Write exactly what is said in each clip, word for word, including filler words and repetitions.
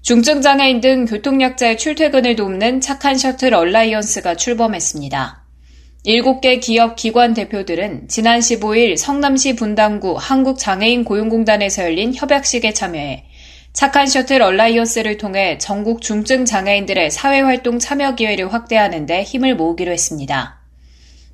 중증장애인 등 교통약자의 출퇴근을 돕는 착한 셔틀 얼라이언스가 출범했습니다. 일곱 개 기업 기관 대표들은 지난 십오일 성남시 분당구 한국장애인고용공단에서 열린 협약식에 참여해 착한 셔틀 얼라이언스를 통해 전국 중증장애인들의 사회활동 참여 기회를 확대하는 데 힘을 모으기로 했습니다.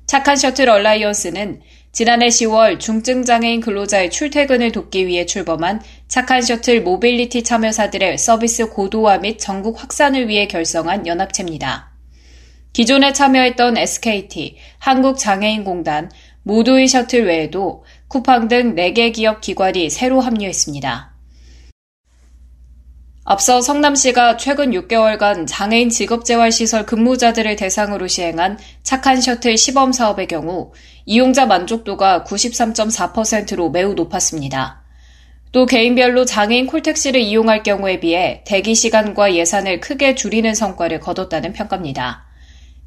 착한 셔틀 얼라이언스는 지난해 시월 중증장애인 근로자의 출퇴근을 돕기 위해 출범한 착한 셔틀 모빌리티 참여사들의 서비스 고도화 및 전국 확산을 위해 결성한 연합체입니다. 기존에 참여했던 에스케이티, 한국장애인공단, 모두의 셔틀 외에도 쿠팡 등 네 개 기업 기관이 새로 합류했습니다. 앞서 성남시가 최근 육 개월간 장애인 직업재활시설 근무자들을 대상으로 시행한 착한 셔틀 시범 사업의 경우 이용자 만족도가 구십삼 점 사 퍼센트로 매우 높았습니다. 또 개인별로 장애인 콜택시를 이용할 경우에 비해 대기시간과 예산을 크게 줄이는 성과를 거뒀다는 평가입니다.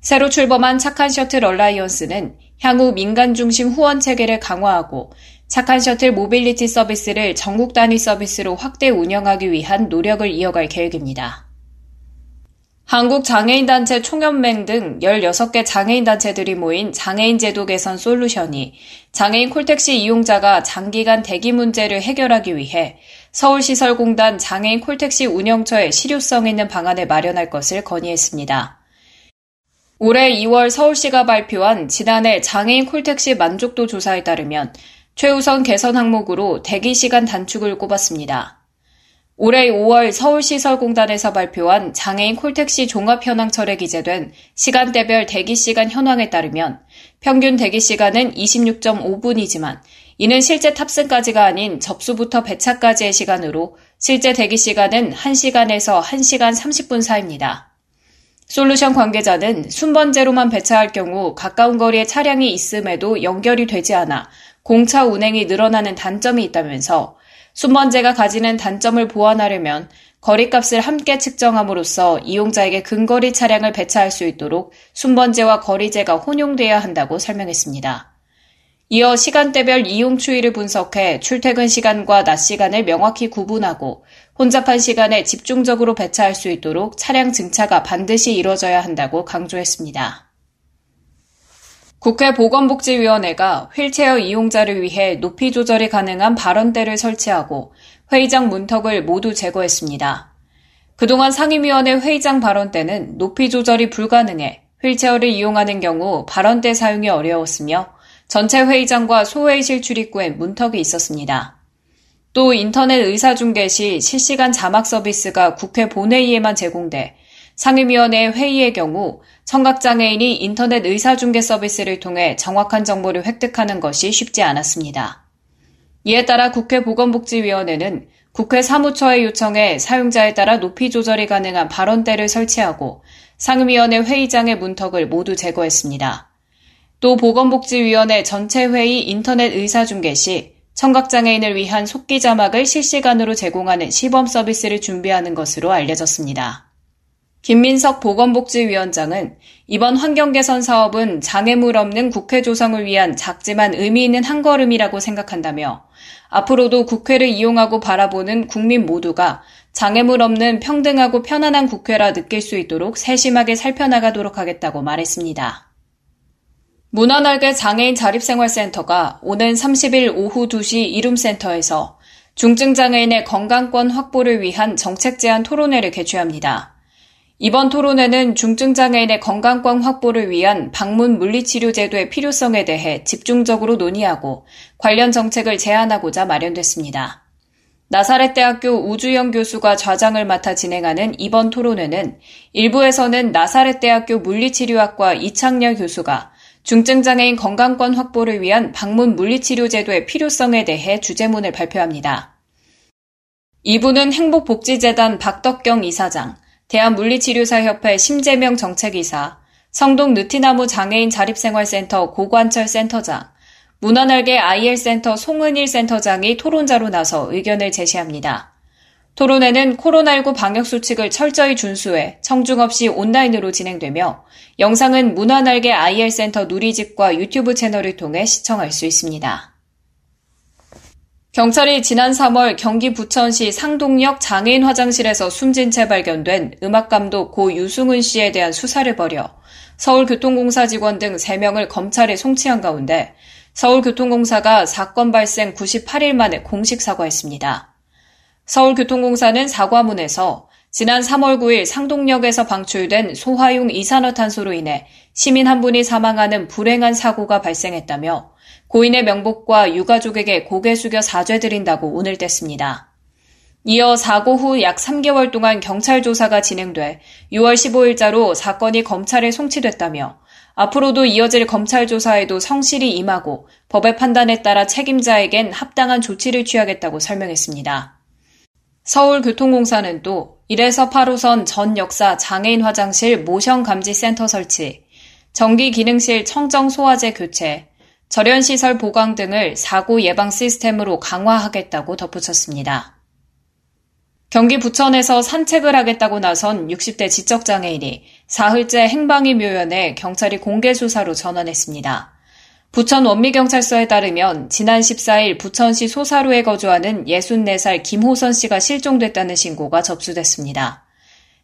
새로 출범한 착한 셔틀 얼라이언스는 향후 민간 중심 후원 체계를 강화하고 착한 셔틀 모빌리티 서비스를 전국 단위 서비스로 확대 운영하기 위한 노력을 이어갈 계획입니다. 한국장애인단체 총연맹 등 열여섯 개 장애인단체들이 모인 장애인 제도 개선 솔루션이 장애인 콜택시 이용자가 장기간 대기 문제를 해결하기 위해 서울시설공단 장애인 콜택시 운영처에 실효성 있는 방안을 마련할 것을 건의했습니다. 올해 이월 서울시가 발표한 지난해 장애인 콜택시 만족도 조사에 따르면 최우선 개선 항목으로 대기시간 단축을 꼽았습니다. 올해 오월 서울시설공단에서 발표한 장애인 콜택시 종합현황철에 기재된 시간대별 대기시간 현황에 따르면 평균 대기시간은 이십육 점 오 분이지만 이는 실제 탑승까지가 아닌 접수부터 배차까지의 시간으로 실제 대기시간은 한 시간에서 한 시간 삼십 분 사이입니다. 솔루션 관계자는 순번제로만 배차할 경우 가까운 거리에 차량이 있음에도 연결이 되지 않아 공차 운행이 늘어나는 단점이 있다면서 순번제가 가지는 단점을 보완하려면 거리값을 함께 측정함으로써 이용자에게 근거리 차량을 배차할 수 있도록 순번제와 거리제가 혼용돼야 한다고 설명했습니다. 이어 시간대별 이용 추이를 분석해 출퇴근 시간과 낮 시간을 명확히 구분하고 혼잡한 시간에 집중적으로 배차할 수 있도록 차량 증차가 반드시 이뤄져야 한다고 강조했습니다. 국회 보건복지위원회가 휠체어 이용자를 위해 높이 조절이 가능한 발언대를 설치하고 회의장 문턱을 모두 제거했습니다. 그동안 상임위원회 회의장 발언대는 높이 조절이 불가능해 휠체어를 이용하는 경우 발언대 사용이 어려웠으며 전체 회의장과 소회의실 출입구엔 문턱이 있었습니다. 또 인터넷 의사중계 시 실시간 자막 서비스가 국회 본회의에만 제공돼 상임위원회 회의의 경우 청각장애인이 인터넷 의사중계 서비스를 통해 정확한 정보를 획득하는 것이 쉽지 않았습니다. 이에 따라 국회 보건복지위원회는 국회 사무처의 요청에 사용자에 따라 높이 조절이 가능한 발언대를 설치하고 상임위원회 회의장의 문턱을 모두 제거했습니다. 또 보건복지위원회 전체 회의 인터넷 의사중계 시 청각장애인을 위한 속기 자막을 실시간으로 제공하는 시범 서비스를 준비하는 것으로 알려졌습니다. 김민석 보건복지위원장은 이번 환경개선 사업은 장애물 없는 국회 조성을 위한 작지만 의미 있는 한 걸음이라고 생각한다며 앞으로도 국회를 이용하고 바라보는 국민 모두가 장애물 없는 평등하고 편안한 국회라 느낄 수 있도록 세심하게 살펴나가도록 하겠다고 말했습니다. 문화날개 장애인 자립생활센터가 오는 삼십일 오후 두 시 이룸센터에서 중증장애인의 건강권 확보를 위한 정책 제안 토론회를 개최합니다. 이번 토론회는 중증장애인의 건강권 확보를 위한 방문 물리치료 제도의 필요성에 대해 집중적으로 논의하고 관련 정책을 제안하고자 마련됐습니다. 나사렛대학교 우주영 교수가 좌장을 맡아 진행하는 이번 토론회는 일부에서는 나사렛대학교 물리치료학과 이창렬 교수가 중증장애인 건강권 확보를 위한 방문 물리치료 제도의 필요성에 대해 주제문을 발표합니다. 이 부는 행복복지재단 박덕경 이사장, 대한물리치료사협회 심재명 정책이사, 성동 느티나무 장애인 자립생활센터 고관철 센터장, 문화날개 아이엘센터 송은일 센터장이 토론자로 나서 의견을 제시합니다. 토론회는 코로나십구 방역수칙을 철저히 준수해 청중 없이 온라인으로 진행되며 영상은 문화날개 아이엘센터 누리집과 유튜브 채널을 통해 시청할 수 있습니다. 경찰이 지난 삼월 경기 부천시 상동역 장애인 화장실에서 숨진 채 발견된 음악감독 고 유승은 씨에 대한 수사를 벌여 서울교통공사 직원 등 세 명을 검찰에 송치한 가운데 서울교통공사가 사건 발생 구십팔 일 만에 공식 사과했습니다. 서울교통공사는 사과문에서 지난 삼월 구일 상동역에서 방출된 소화용 이산화탄소로 인해 시민 한 분이 사망하는 불행한 사고가 발생했다며 고인의 명복과 유가족에게 고개 숙여 사죄드린다고 운을 뗐습니다. 이어 사고 후 약 삼 개월 동안 경찰 조사가 진행돼 유월 십오일자로 사건이 검찰에 송치됐다며 앞으로도 이어질 검찰 조사에도 성실히 임하고 법의 판단에 따라 책임자에겐 합당한 조치를 취하겠다고 설명했습니다. 서울교통공사는 또 일에서 팔호선 전 역사 장애인 화장실 모션감지센터 설치, 전기기능실 청정소화제 교체, 절연시설 보강 등을 사고 예방 시스템으로 강화하겠다고 덧붙였습니다. 경기 부천에서 산책을 하겠다고 나선 육십 대 지적장애인이 사흘째 행방이 묘연해 경찰이 공개 수사로 전환했습니다. 부천 원미경찰서에 따르면 지난 십사일 부천시 소사로에 거주하는 예순네 살 김호선 씨가 실종됐다는 신고가 접수됐습니다.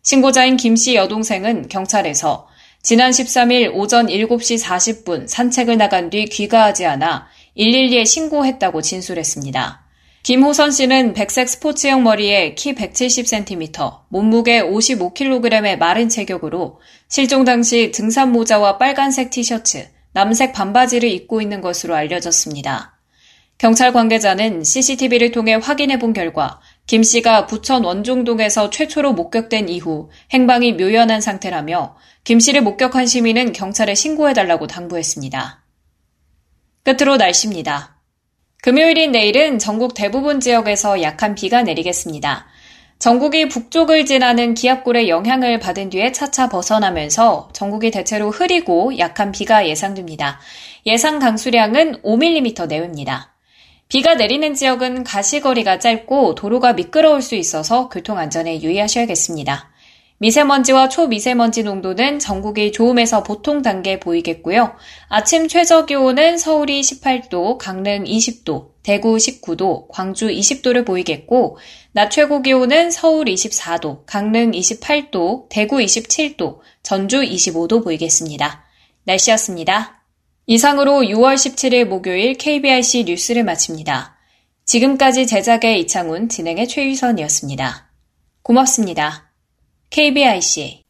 신고자인 김 씨 여동생은 경찰에서 지난 십삼일 오전 일곱시 사십분 산책을 나간 뒤 귀가하지 않아 일일이에 신고했다고 진술했습니다. 김호선 씨는 백색 스포츠형 머리에 키 백칠십 센티미터, 몸무게 오십오 킬로그램의 마른 체격으로 실종 당시 등산 모자와 빨간색 티셔츠, 남색 반바지를 입고 있는 것으로 알려졌습니다. 경찰 관계자는 씨씨티비를 통해 확인해 본 결과 김 씨가 부천 원종동에서 최초로 목격된 이후 행방이 묘연한 상태라며 김 씨를 목격한 시민은 경찰에 신고해달라고 당부했습니다. 끝으로 날씨입니다. 금요일인 내일은 전국 대부분 지역에서 약한 비가 내리겠습니다. 전국이 북쪽을 지나는 기압골의 영향을 받은 뒤에 차차 벗어나면서 전국이 대체로 흐리고 약한 비가 예상됩니다. 예상 강수량은 오 밀리미터 내외입니다. 비가 내리는 지역은 가시거리가 짧고 도로가 미끄러울 수 있어서 교통안전에 유의하셔야겠습니다. 미세먼지와 초미세먼지 농도는 전국이 좋음에서 보통 단계 보이겠고요. 아침 최저기온은 서울이 십팔도, 강릉 이십도, 대구 십구도, 광주 이십도를 보이겠고 낮 최고기온은 서울 이십사도, 강릉 이십팔도, 대구 이십칠도, 전주 이십오도 보이겠습니다. 날씨였습니다. 이상으로 유월 십칠일 목요일 케이비아이씨 뉴스를 마칩니다. 지금까지 제작의 이창훈, 진행의 최유선이었습니다. 고맙습니다. 케이비아이씨